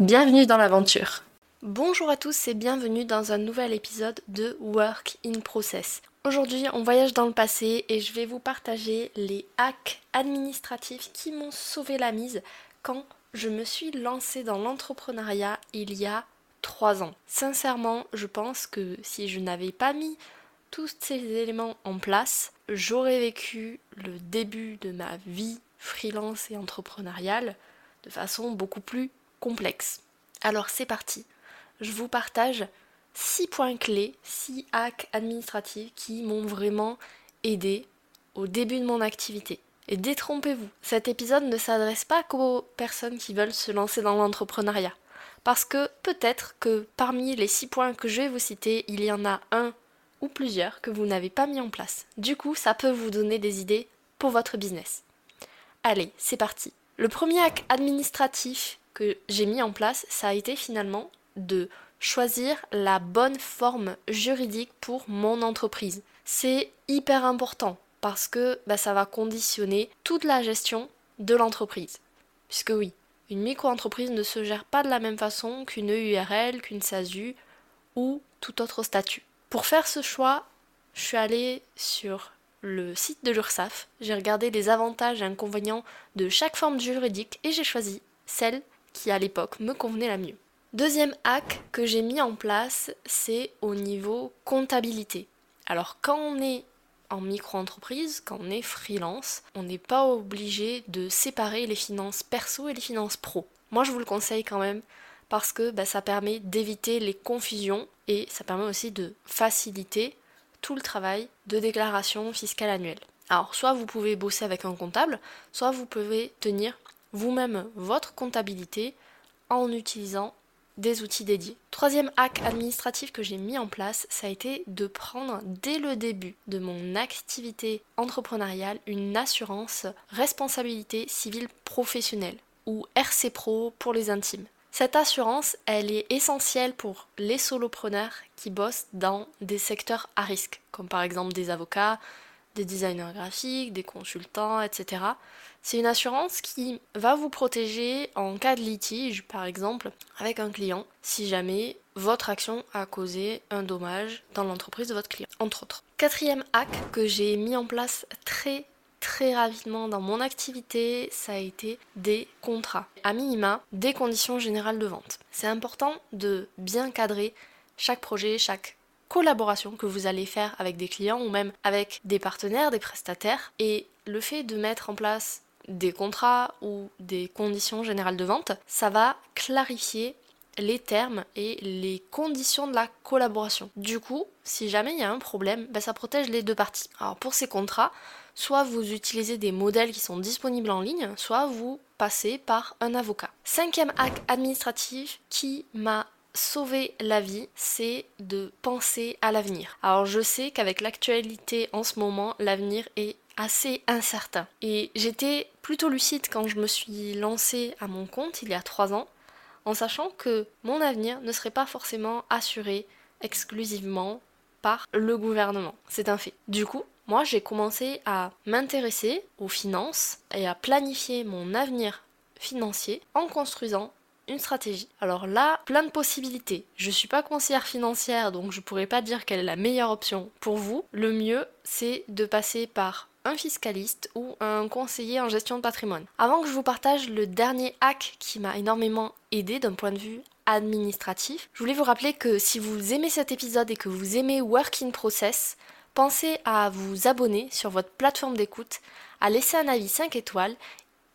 Bienvenue dans l'aventure. Bonjour à tous et bienvenue dans un nouvel épisode de Work in Process. Aujourd'hui, on voyage dans le passé et je vais vous partager les hacks administratifs qui m'ont sauvé la mise quand je me suis lancée dans l'entrepreneuriat il y a 3 ans. Sincèrement, je pense que si je n'avais pas mis tous ces éléments en place, j'aurais vécu le début de ma vie freelance et entrepreneuriale de façon beaucoup plus complexe. Alors c'est parti, je vous partage 6 points clés, 6 hacks administratifs qui m'ont vraiment aidé au début de mon activité. Et détrompez-vous, cet épisode ne s'adresse pas qu'aux personnes qui veulent se lancer dans l'entrepreneuriat. Parce que peut-être que parmi les 6 points que je vais vous citer, il y en a un ou plusieurs que vous n'avez pas mis en place. Du coup, ça peut vous donner des idées pour votre business. Allez, c'est parti. Le premier hack administratif que j'ai mis en place, ça a été finalement de choisir la bonne forme juridique pour mon entreprise. C'est hyper important parce que ça va conditionner toute la gestion de l'entreprise. Puisque oui, une micro-entreprise ne se gère pas de la même façon qu'une EURL, qu'une SASU ou tout autre statut. Pour faire ce choix, je suis allée sur le site de l'URSSAF, j'ai regardé les avantages et inconvénients de chaque forme juridique et j'ai choisi celle qui à l'époque me convenait la mieux. Deuxième hack que j'ai mis en place, c'est au niveau comptabilité. Alors quand on est en micro-entreprise, quand on est freelance, on n'est pas obligé de séparer les finances perso et les finances pro. Moi je vous le conseille quand même parce que ça permet d'éviter les confusions et ça permet aussi de faciliter tout le travail de déclaration fiscale annuelle. Alors soit vous pouvez bosser avec un comptable, soit vous pouvez tenir vous-même votre comptabilité en utilisant des outils dédiés. Troisième hack administratif que j'ai mis en place, ça a été de prendre dès le début de mon activité entrepreneuriale une assurance responsabilité civile professionnelle ou RC Pro pour les intimes. Cette assurance, elle est essentielle pour les solopreneurs qui bossent dans des secteurs à risque, comme par exemple des avocats, des designers graphiques, des consultants, etc. C'est une assurance qui va vous protéger en cas de litige, par exemple, avec un client, si jamais votre action a causé un dommage dans l'entreprise de votre client, entre autres. Quatrième hack que j'ai mis en place très rapidement dans mon activité, ça a été des contrats, à minima, des conditions générales de vente. C'est important de bien cadrer chaque projet, chaque collaboration que vous allez faire avec des clients ou même avec des partenaires, des prestataires. Et le fait de mettre en place des contrats ou des conditions générales de vente, ça va clarifier les termes et les conditions de la collaboration. Du coup, si jamais il y a un problème, ça protège les 2 parties. Alors pour ces contrats, soit vous utilisez des modèles qui sont disponibles en ligne, soit vous passez par un avocat. Cinquième hack administratif qui m'a sauvé la vie, c'est de penser à l'avenir. Alors je sais qu'avec l'actualité en ce moment, l'avenir est assez incertain. Et j'étais plutôt lucide quand je me suis lancée à mon compte il y a 3 ans, en sachant que mon avenir ne serait pas forcément assuré exclusivement par le gouvernement. C'est un fait. Du coup, moi j'ai commencé à m'intéresser aux finances et à planifier mon avenir financier en construisant une stratégie. Alors là, plein de possibilités. Je suis pas conseillère financière, donc je pourrais pas dire quelle est la meilleure option pour vous. Le mieux, c'est de passer par un fiscaliste ou un conseiller en gestion de patrimoine. Avant que je vous partage le dernier hack qui m'a énormément aidé d'un point de vue administratif, je voulais vous rappeler que si vous aimez cet épisode et que vous aimez Work in Process, pensez à vous abonner sur votre plateforme d'écoute, à laisser un avis 5 étoiles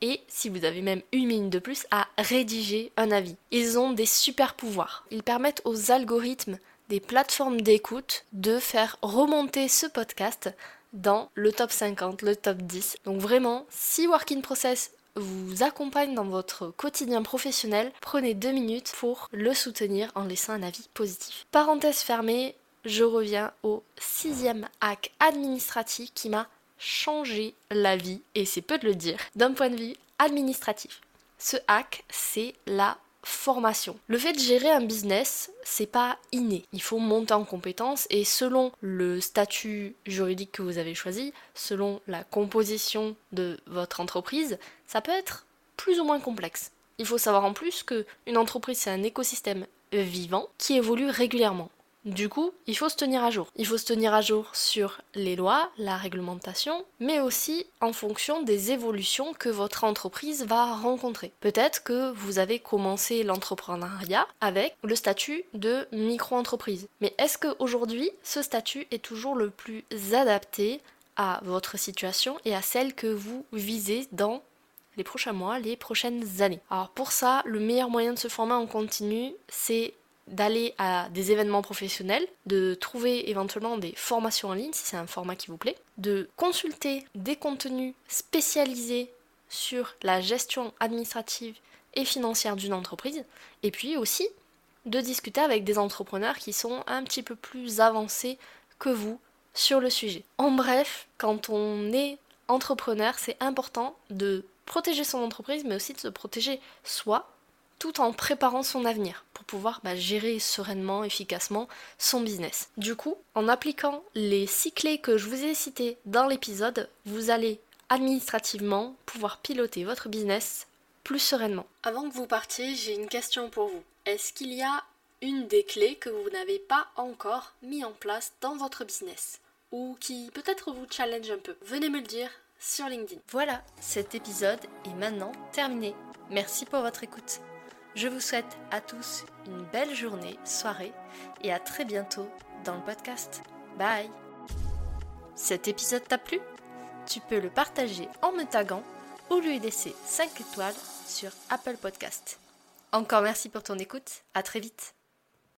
et, si vous avez même une minute de plus, à rédiger un avis. Ils ont des super pouvoirs. Ils permettent aux algorithmes des plateformes d'écoute de faire remonter ce podcast dans le top 50, le top 10. Donc vraiment, si Work in Process vous accompagne dans votre quotidien professionnel, prenez 2 minutes pour le soutenir en laissant un avis positif. Parenthèse fermée, je reviens au 6e hack administratif qui m'a changé la vie, et c'est peu de le dire, d'un point de vue administratif. Ce hack, c'est la formation. Le fait de gérer un business, c'est pas inné. Il faut monter en compétences et selon le statut juridique que vous avez choisi, selon la composition de votre entreprise, ça peut être plus ou moins complexe. Il faut savoir en plus qu'une entreprise, c'est un écosystème vivant qui évolue régulièrement. Du coup, il faut se tenir à jour. Il faut se tenir à jour sur les lois, la réglementation, mais aussi en fonction des évolutions que votre entreprise va rencontrer. Peut-être que vous avez commencé l'entrepreneuriat avec le statut de micro-entreprise. Mais est-ce qu'aujourd'hui, ce statut est toujours le plus adapté à votre situation et à celle que vous visez dans les prochains mois, les prochaines années? Alors pour ça, le meilleur moyen de se former en continu, c'est d'aller à des événements professionnels, de trouver éventuellement des formations en ligne, si c'est un format qui vous plaît, de consulter des contenus spécialisés sur la gestion administrative et financière d'une entreprise, et puis aussi de discuter avec des entrepreneurs qui sont un petit peu plus avancés que vous sur le sujet. En bref, quand on est entrepreneur, c'est important de protéger son entreprise, mais aussi de se protéger soi, tout en préparant son avenir pour pouvoir gérer sereinement, efficacement son business. Du coup, en appliquant les 6 clés que je vous ai citées dans l'épisode, vous allez administrativement pouvoir piloter votre business plus sereinement. Avant que vous partiez, j'ai une question pour vous. Est-ce qu'il y a une des clés que vous n'avez pas encore mis en place dans votre business ou qui peut-être vous challenge un peu? Venez me le dire sur LinkedIn. Voilà, cet épisode est maintenant terminé. Merci pour votre écoute. Je vous souhaite à tous une belle journée, soirée et à très bientôt dans le podcast. Bye! Cet épisode t'a plu? Tu peux le partager en me taguant ou lui laisser 5 étoiles sur Apple Podcasts. Encore merci pour ton écoute, à très vite!